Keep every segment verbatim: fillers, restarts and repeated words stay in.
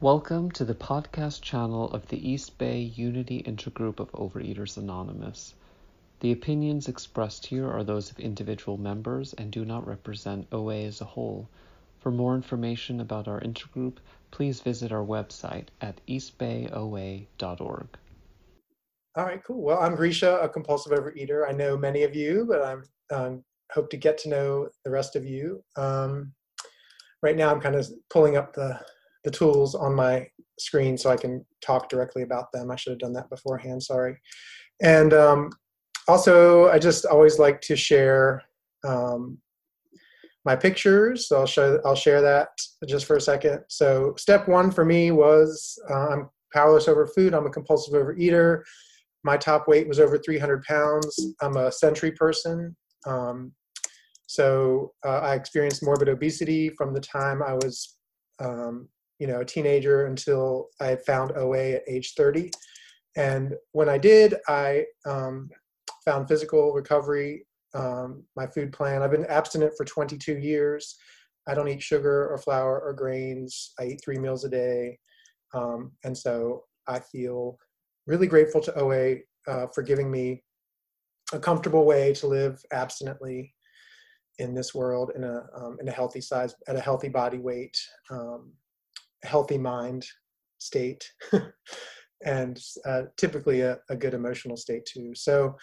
Welcome to the podcast channel of the East Bay Unity Intergroup of Overeaters Anonymous. The opinions expressed here are those of individual members and do not represent O A as a whole. For more information about our intergroup, please visit our website at east bay o a dot org. All right, cool. Well, I'm Grisha, a compulsive overeater. I know many of you, but I um, hope to get to know the rest of you. Um, right now, I'm kind of pulling up the the tools on my screen so I can talk directly about them. I should have done that beforehand, sorry. And um, also, I just always like to share um, my pictures. So I'll, show, I'll share that just for a second. So step one for me was uh, I'm powerless over food. I'm a compulsive overeater. My top weight was over three hundred pounds. I'm a century person. Um, so uh, I experienced morbid obesity from the time I was um, you know, a teenager until I found O A at age thirty. And when I did, I um, found physical recovery, um, my food plan. I've been abstinent for twenty-two years. I don't eat sugar or flour or grains. I eat three meals a day. Um, and so I feel really grateful to O A uh, for giving me a comfortable way to live abstinently in this world in a, um, in a healthy size, at a healthy body weight. Um, healthy mind state, and uh, typically a, a good emotional state too. So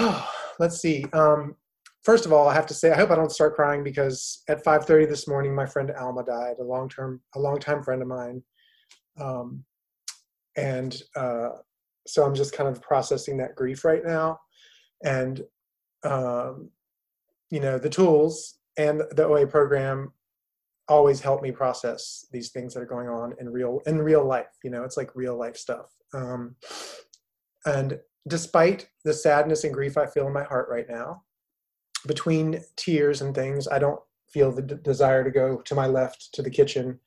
oh, let's see. Um, first of all, I have to say, I hope I don't start crying, because at five thirty this morning, my friend Alma died, a long-term, a long-time friend of mine. Um, and uh, so I'm just kind of processing that grief right now. And, um, you know, the tools and the O A program always help me process these things that are going on in real in real life. You know, it's like real life stuff. Um, and despite the sadness and grief I feel in my heart right now, between tears and things, I don't feel the d- desire to go to my left to the kitchen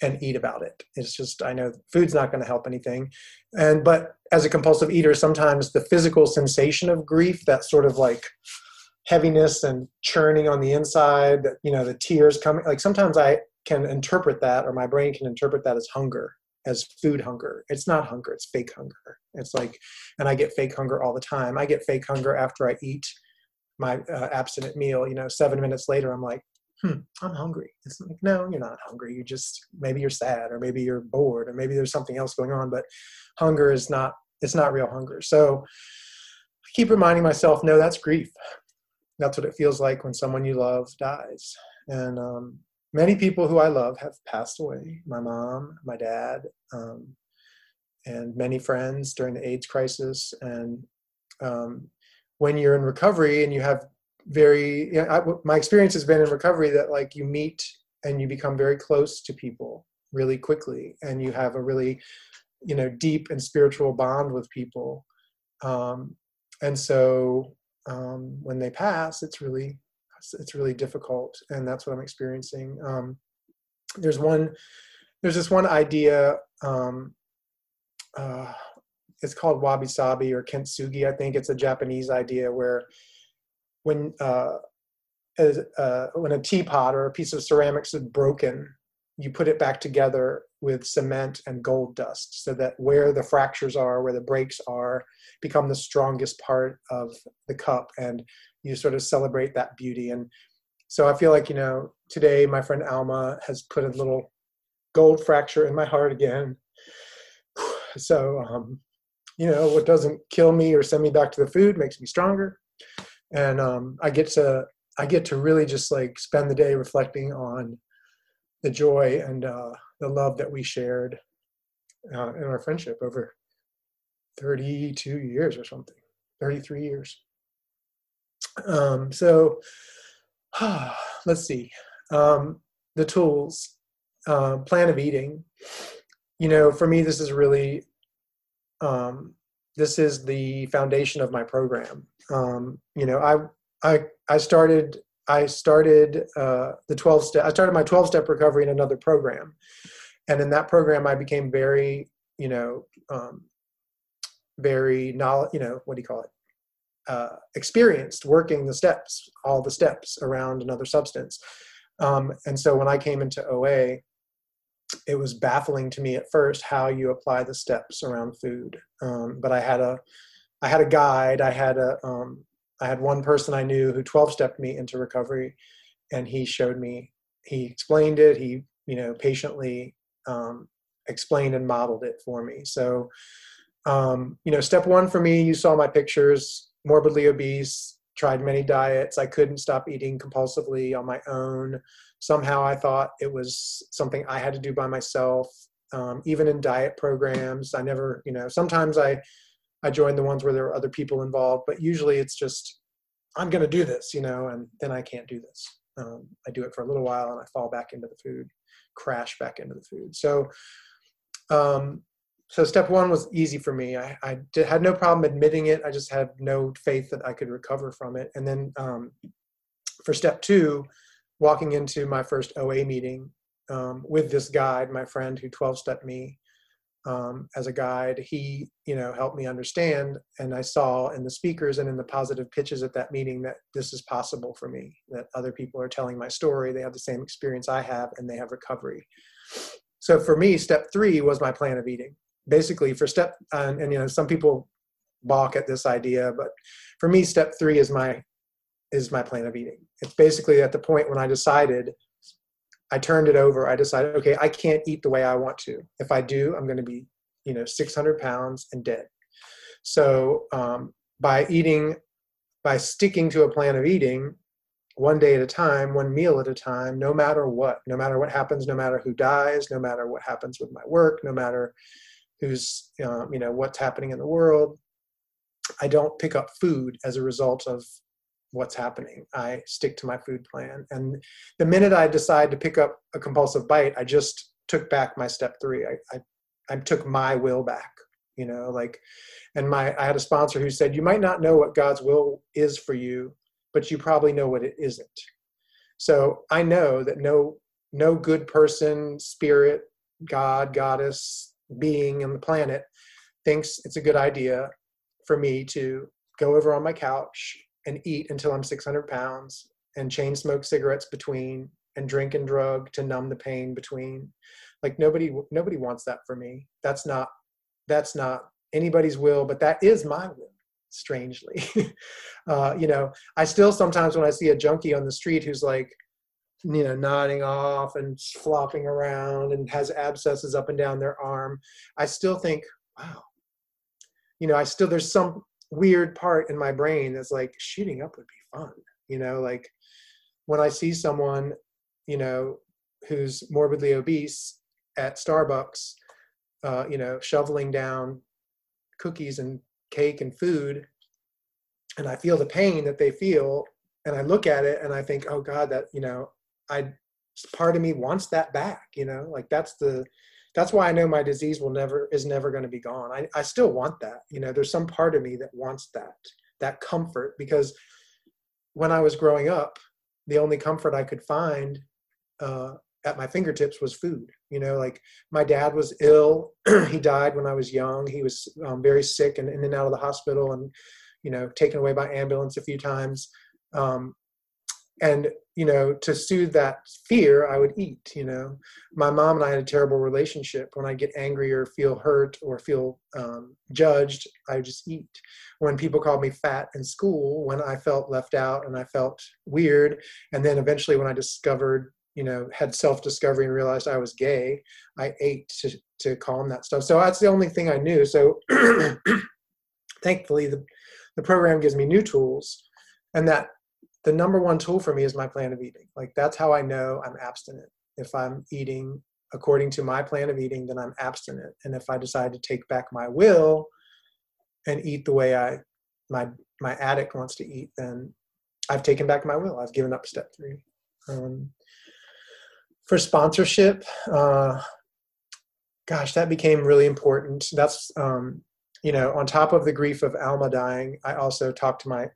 and eat about it. It's just, I know food's not going to help anything. And but as a compulsive eater, sometimes the physical sensation of grief, that sort of like heaviness and churning on the inside, that, you know, the tears coming, like sometimes I can interpret that, or my brain can interpret that as hunger, as food hunger. It's not hunger, it's fake hunger. It's like, and I get fake hunger all the time. I get fake hunger after I eat my uh, abstinent meal. You know, seven minutes later, I'm like, hmm, I'm hungry. It's like, no, you're not hungry. You just, maybe you're sad, or maybe you're bored, or maybe there's something else going on, but hunger is not, it's not real hunger. So I keep reminding myself, no, that's grief. That's what it feels like when someone you love dies. And um, many people who I love have passed away. My mom, my dad, um, and many friends during the AIDS crisis. And um, when you're in recovery and you have very, you know, I, my experience has been in recovery that like you meet and you become very close to people really quickly. And you have a really, you know, deep and spiritual bond with people. Um, and so Um, when they pass, it's really, it's really difficult. And that's what I'm experiencing. Um, there's one, there's this one idea, um, uh, it's called wabi-sabi or kintsugi. I think it's a Japanese idea where when, uh, as, uh, when a teapot or a piece of ceramics is broken, you put it back together with cement and gold dust, so that where the fractures are, where the breaks are, become the strongest part of the cup, and you sort of celebrate that beauty. And so I feel like, you know, today my friend Alma has put a little gold fracture in my heart again. So, um, you know, what doesn't kill me or send me back to the food makes me stronger. And um, I get to, I get to really just like spend the day reflecting on the joy and uh, the love that we shared uh, in our friendship over thirty-two years or something, thirty-three years. Um, so uh, let's see, um, the tools, uh, plan of eating. You know, for me, this is really, um, this is the foundation of my program. Um, you know, I, I, I started I started uh, the twelve step. I started my twelve step recovery in another program, and in that program, I became very, you know, um, very knowledge. You know, what do you call it? Uh, experienced working the steps, all the steps around another substance. Um, and so when I came into O A, it was baffling to me at first how you apply the steps around food. Um, but I had a, I had a guide. I had a, um, I had one person I knew who twelve-stepped me into recovery, and he showed me, he explained it. He, you know, patiently um, explained and modeled it for me. So, um, you know, step one for me, you saw my pictures, morbidly obese, tried many diets. I couldn't stop eating compulsively on my own. Somehow I thought it was something I had to do by myself. Um, even in diet programs, I never, you know, sometimes I, I joined the ones where there were other people involved, but usually it's just, I'm going to do this, you know, and then I can't do this. Um, I do it for a little while and I fall back into the food, crash back into the food. So, um, so step one was easy for me. I, I did, had no problem admitting it. I just had no faith that I could recover from it. And then, um, for step two, walking into my first O A meeting, um, with this guide, my friend who twelve-stepped me, um, as a guide, he, you know, helped me understand. And I saw in the speakers and in the positive pitches at that meeting that this is possible for me, that other people are telling my story. They have the same experience I have, and they have recovery. So for me, step three was my plan of eating. Basically for step, and, and you know, some people balk at this idea, but for me, step three is my, is my plan of eating. It's basically at the point when I decided, I turned it over. I decided, okay, I can't eat the way I want to. If I do, I'm going to be, you know, six hundred pounds and dead. So um, by eating, by sticking to a plan of eating, one day at a time, one meal at a time, no matter what, no matter what happens, no matter who dies, no matter what happens with my work, no matter who's, um, you know, what's happening in the world, I don't pick up food as a result of what's happening. I stick to my food plan. And the minute I decide to pick up a compulsive bite, I just took back my step three. I, I, I took my will back, you know, like, and my, I had a sponsor who said, you might not know what God's will is for you, but you probably know what it isn't. So I know that no, no good person, spirit, God, goddess, being on the planet thinks it's a good idea for me to go over on my couch and eat until I'm six hundred pounds and chain smoke cigarettes between and drink and drug to numb the pain between. Like nobody, nobody wants that for me. That's not, that's not anybody's will, but that is my will, strangely. uh, you know, I still sometimes when I see a junkie on the street who's like, you know, nodding off and flopping around and has abscesses up and down their arm, I still think, wow, you know, I still, there's some weird part in my brain that's like, shooting up would be fun, you know, like when I see someone, you know, who's morbidly obese at Starbucks, uh, you know, shoveling down cookies and cake and food, and I feel the pain that they feel, and I look at it and I think, oh God, that, you know, I, part of me wants that back, you know, like that's the, that's why I know my disease will never, is never going to be gone. I, I still want that. You know, there's some part of me that wants that, that comfort, because when I was growing up, the only comfort I could find uh, at my fingertips was food. You know, like my dad was ill. He died when I was young. He was um, very sick and in and out of the hospital and, you know, taken away by ambulance a few times. Um, And, you know, to soothe that fear, I would eat, you know. My mom and I had a terrible relationship. When I get angry or feel hurt or feel um, judged, I would just eat. When people called me fat in school, when I felt left out and I felt weird, and then eventually when I discovered, you know, had self-discovery and realized I was gay, I ate to, to calm that stuff. So that's the only thing I knew. So thankfully, the, the program gives me new tools, and that the number one tool for me is my plan of eating. Like that's how I know I'm abstinent. If I'm eating according to my plan of eating, then I'm abstinent. And if I decide to take back my will and eat the way I, my, my addict wants to eat, then I've taken back my will. I've given up step three. Um, for sponsorship, uh, gosh, that became really important. That's, um, you know, on top of the grief of Alma dying, I also talked to my,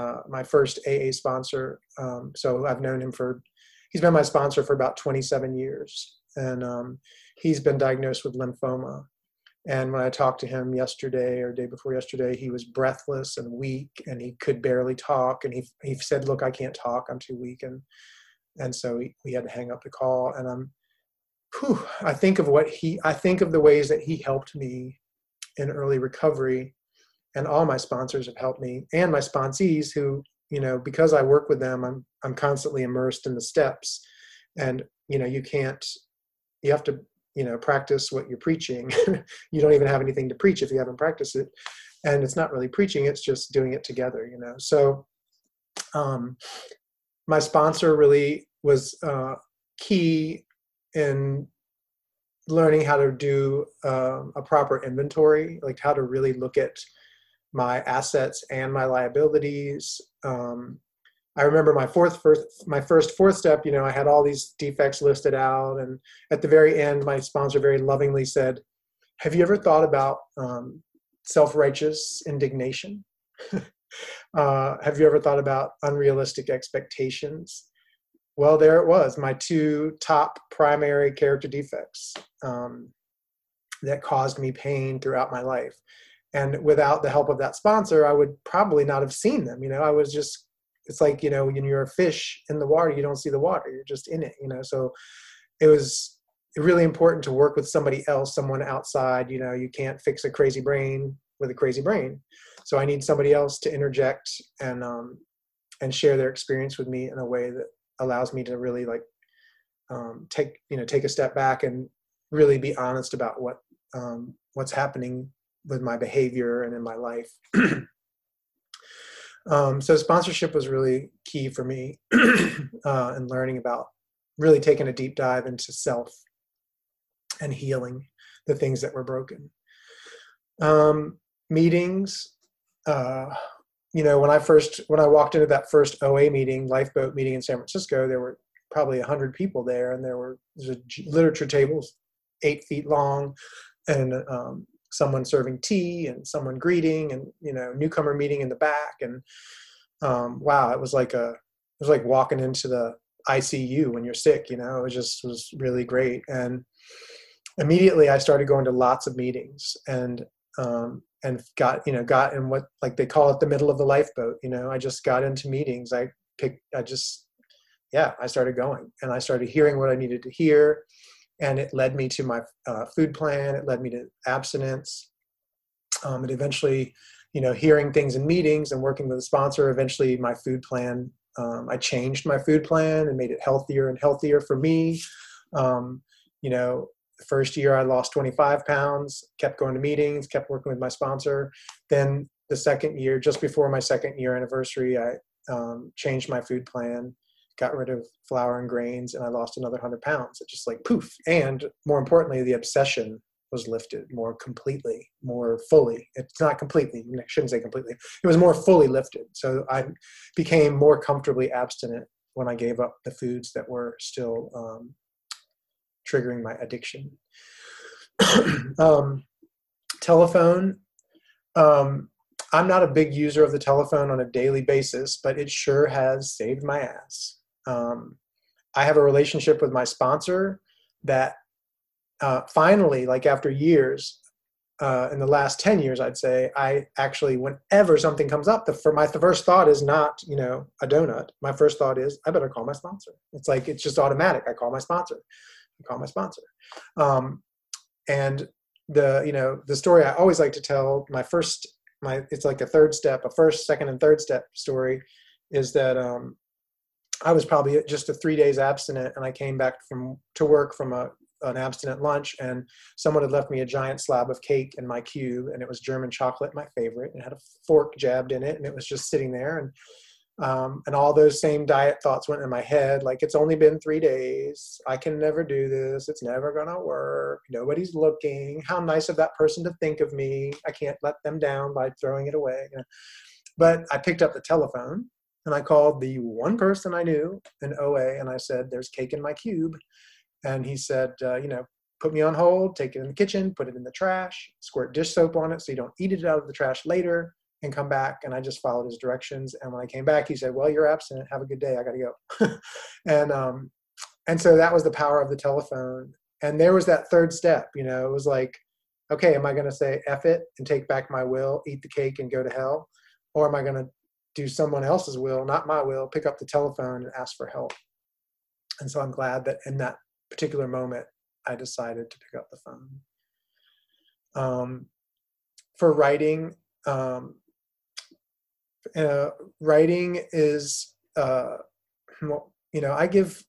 Uh, my first A A sponsor. Um, so I've known him for, he's been my sponsor for about twenty-seven years. And um, he's been diagnosed with lymphoma. And when I talked to him yesterday or day before yesterday, he was breathless and weak and he could barely talk. And he he said, look, I can't talk, I'm too weak. And and so we, we had to hang up the call. And I'm whew, I think of what he, I think of the ways that he helped me in early recovery, and all my sponsors have helped me, and my sponsees who, you know, because I work with them, I'm, I'm constantly immersed in the steps, and, you know, you can't, you have to, you know, practice what you're preaching. You don't even have anything to preach if you haven't practiced it. And it's not really preaching, it's just doing it together, you know. So um, my sponsor really was uh, key in learning how to do uh, a proper inventory, like how to really look at my assets and my liabilities. Um, I remember my fourth, first, my first fourth step, you know, I had all these defects listed out. And at the very end, my sponsor very lovingly said, have you ever thought about um, self-righteous indignation? uh, have you ever thought about unrealistic expectations? Well, there it was, my two top primary character defects um, that caused me pain throughout my life. And without the help of that sponsor, I would probably not have seen them. You know, I was just, it's like, you know, when you're a fish in the water, you don't see the water, you're just in it, you know. So it was really important to work with somebody else, someone outside. You know, you can't fix a crazy brain with a crazy brain. So I need somebody else to interject and um, and share their experience with me in a way that allows me to really like um, take, you know, take a step back and really be honest about what um, what's happening with my behavior and in my life. Um, so sponsorship was really key for me uh, in learning about really taking a deep dive into self and healing the things that were broken. Um, meetings, uh, you know, when I first, when I walked into that first O A meeting, Lifeboat meeting in San Francisco, there were probably a hundred people there, and there were there's a literature tables, eight feet long, and um, someone serving tea and someone greeting, and, you know, newcomer meeting in the back. And um, wow, it was like a, it was like walking into the I C U when you're sick, you know. It just was really great. And immediately I started going to lots of meetings, and, um, and got, you know, got in what, like they call it the middle of the lifeboat. You know, I just got into meetings. I picked, I just, yeah, I started going, and I started hearing what I needed to hear. And it led me to my uh, food plan. It led me to abstinence. Um, and eventually, you know, hearing things in meetings and working with a sponsor, eventually my food plan, um, I changed my food plan and made it healthier and healthier for me. Um, you know, the first year I lost twenty-five pounds, kept going to meetings, kept working with my sponsor. Then the second year, just before my second year anniversary, I um, changed my food plan, got rid of flour and grains, and I lost another hundred pounds. It just like poof. And more importantly, the obsession was lifted more completely, more fully. It's not completely, I shouldn't say completely. It was more fully lifted. So I became more comfortably abstinent when I gave up the foods that were still um, triggering my addiction. um, telephone. Um, I'm not a big user of the telephone on a daily basis, but it sure has saved my ass. Um, I have a relationship with my sponsor that uh, finally, like after years, uh, in the last ten years, I'd say, I actually, whenever something comes up, the, for my the first thought is not, you know, a donut. My first thought is, I better call my sponsor. It's like, it's just automatic. I call my sponsor. I call my sponsor. Um, and the, you know, the story I always like to tell, my first, my, it's like a third step, a first, second, and third step story, is that, um, I was probably just a three days abstinent, and I came back from to work from a, an abstinent lunch, and someone had left me a giant slab of cake in my cube, and it was German chocolate, my favorite, and it had a fork jabbed in it, and it was just sitting there. And um, and all those same diet thoughts went in my head, like, it's only been three days. I can never do this. It's never going to work. Nobody's looking. How nice of that person to think of me. I can't let them down by throwing it away. You know? But I picked up the telephone, and I called the one person I knew in O A, and I said, there's cake in my cube. And he said, uh, you know, put me on hold, take it in the kitchen, put it in the trash, squirt dish soap on it so you don't eat it out of the trash later, and come back. And I just followed his directions. And when I came back, he said, well, you're abstinent. Have a good day. I got to go. and um, and so that was the power of the telephone. And there was that third step. You know, it was like, okay, am I going to say F it and take back my will, eat the cake and go to hell? Or am I going to do someone else's will, not my will, pick up the telephone and ask for help? And so I'm glad that in that particular moment, I decided to pick up the phone. Um, for writing, um, uh, writing is, uh, you know, I give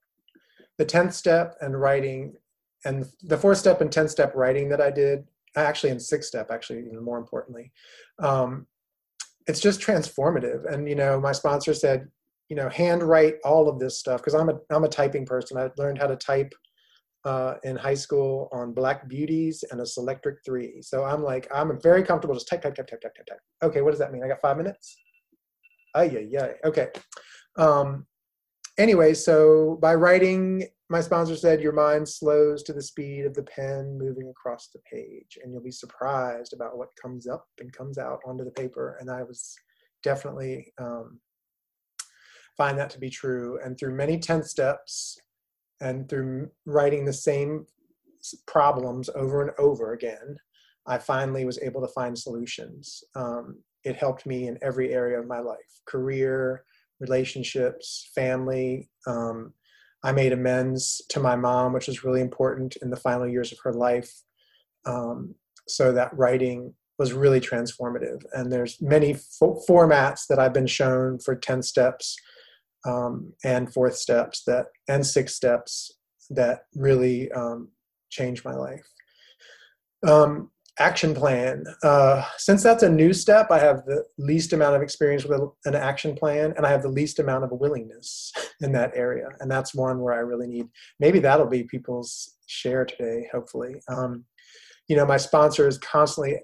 the tenth step and writing, and the fourth step and tenth step writing that I did, actually in sixth step, actually, even more importantly, um, it's just transformative. And, you know, my sponsor said, you know, handwrite all of this stuff, because I'm a, I'm a typing person. I learned how to type uh, in high school on Black Beauties and a Selectric Three. So I'm like, I'm very comfortable just type, type, type, type, type, type, type. Okay, what does that mean? I got five minutes? Oh, yeah, yeah, okay. Um, anyway, so by writing, my sponsor said, your mind slows to the speed of the pen moving across the page, and you'll be surprised about what comes up and comes out onto the paper. And I was definitely um, find that to be true. And through many tenth steps and through writing the same problems over and over again, I finally was able to find solutions. Um, it helped me in every area of my life: career, relationships, family. Um, I made amends to my mom, which was really important in the final years of her life. Um, so that writing was really transformative. And there's many fo- formats that I've been shown for tenth steps um, and fourth steps that and sixth steps that really um, changed my life. Um, action plan. Uh, since that's a new step, I have the least amount of experience with an action plan, and I have the least amount of willingness in that area. And that's one where I really need, maybe that'll be people's share today, hopefully. Um, you know, my sponsor is constantly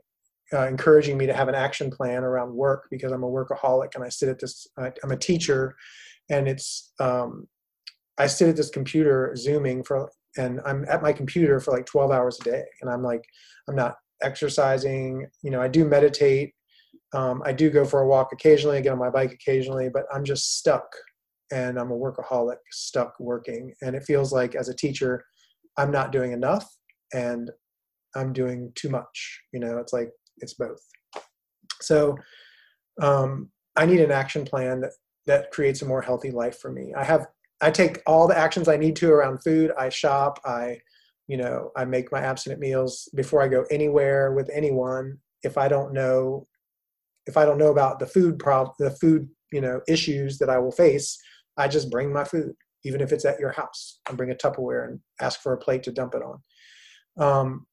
uh, encouraging me to have an action plan around work, because I'm a workaholic and I sit at this, I, I'm a teacher, and it's, um, I sit at this computer Zooming for, and I'm at my computer for like twelve hours a day. And I'm like, I'm not exercising, you know, I do meditate. Um, I do go for a walk occasionally, I get on my bike occasionally, but I'm just stuck, and I'm a workaholic, stuck working. And it feels like as a teacher, I'm not doing enough and I'm doing too much. You know, it's like, it's both. So um, I need an action plan that, that creates a more healthy life for me. I have, I take all the actions I need to around food. I shop, I, You know, I make my abstinent meals before I go anywhere with anyone. If I don't know, if I don't know about the food problem, the food, you know, issues that I will face, I just bring my food, even if it's at your house. I bring a Tupperware and ask for a plate to dump it on. Um,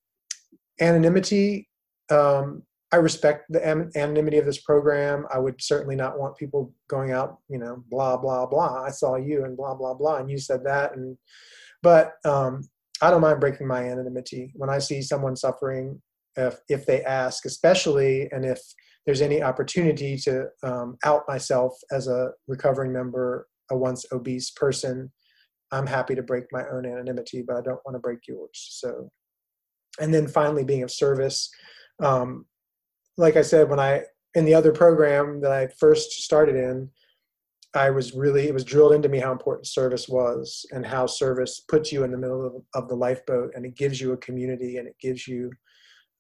anonymity. Um, I respect the an- anonymity of this program. I would certainly not want people going out, you know, blah, blah, blah. I saw you and blah, blah, blah. And you said that. And, but, um, I don't mind breaking my anonymity when I see someone suffering, if, if they ask, especially, and if there's any opportunity to um, out myself as a recovering member, a once obese person. I'm happy to break my own anonymity, but I don't want to break yours. So, and then finally, being of service. Um, like I said, when I, in the other program that I first started in, I was really, it was drilled into me how important service was, and how service puts you in the middle of, of the lifeboat, and it gives you a community, and it gives you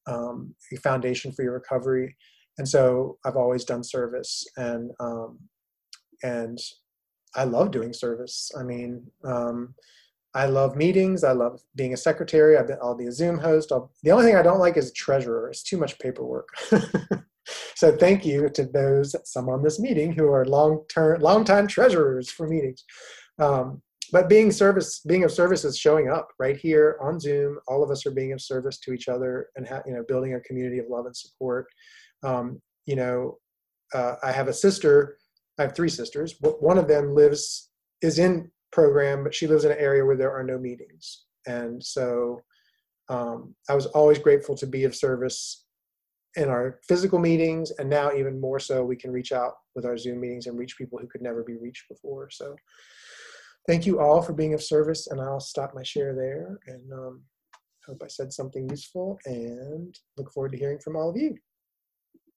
um, a foundation for your recovery. And so I've always done service, and um, and I love doing service. I mean, um, I love meetings. I love being a secretary. I've been, I'll be a Zoom host. I'll, the only thing I don't like is treasurer. It's too much paperwork. So thank you to those, some on this meeting, who are long-term, long-time treasurers for meetings. Um, but being service, being of service is showing up right here on Zoom. All of us are being of service to each other, and ha- you know, building a community of love and support. Um, you know, uh, I have a sister. I have three sisters. One of them lives is in program, but she lives in an area where there are no meetings, and so um, I was always grateful to be of service in our physical meetings, and now even more so, we can reach out with our Zoom meetings and reach people who could never be reached before. So thank you all for being of service, and I'll stop my share there, and um, hope I said something useful, and look forward to hearing from all of you.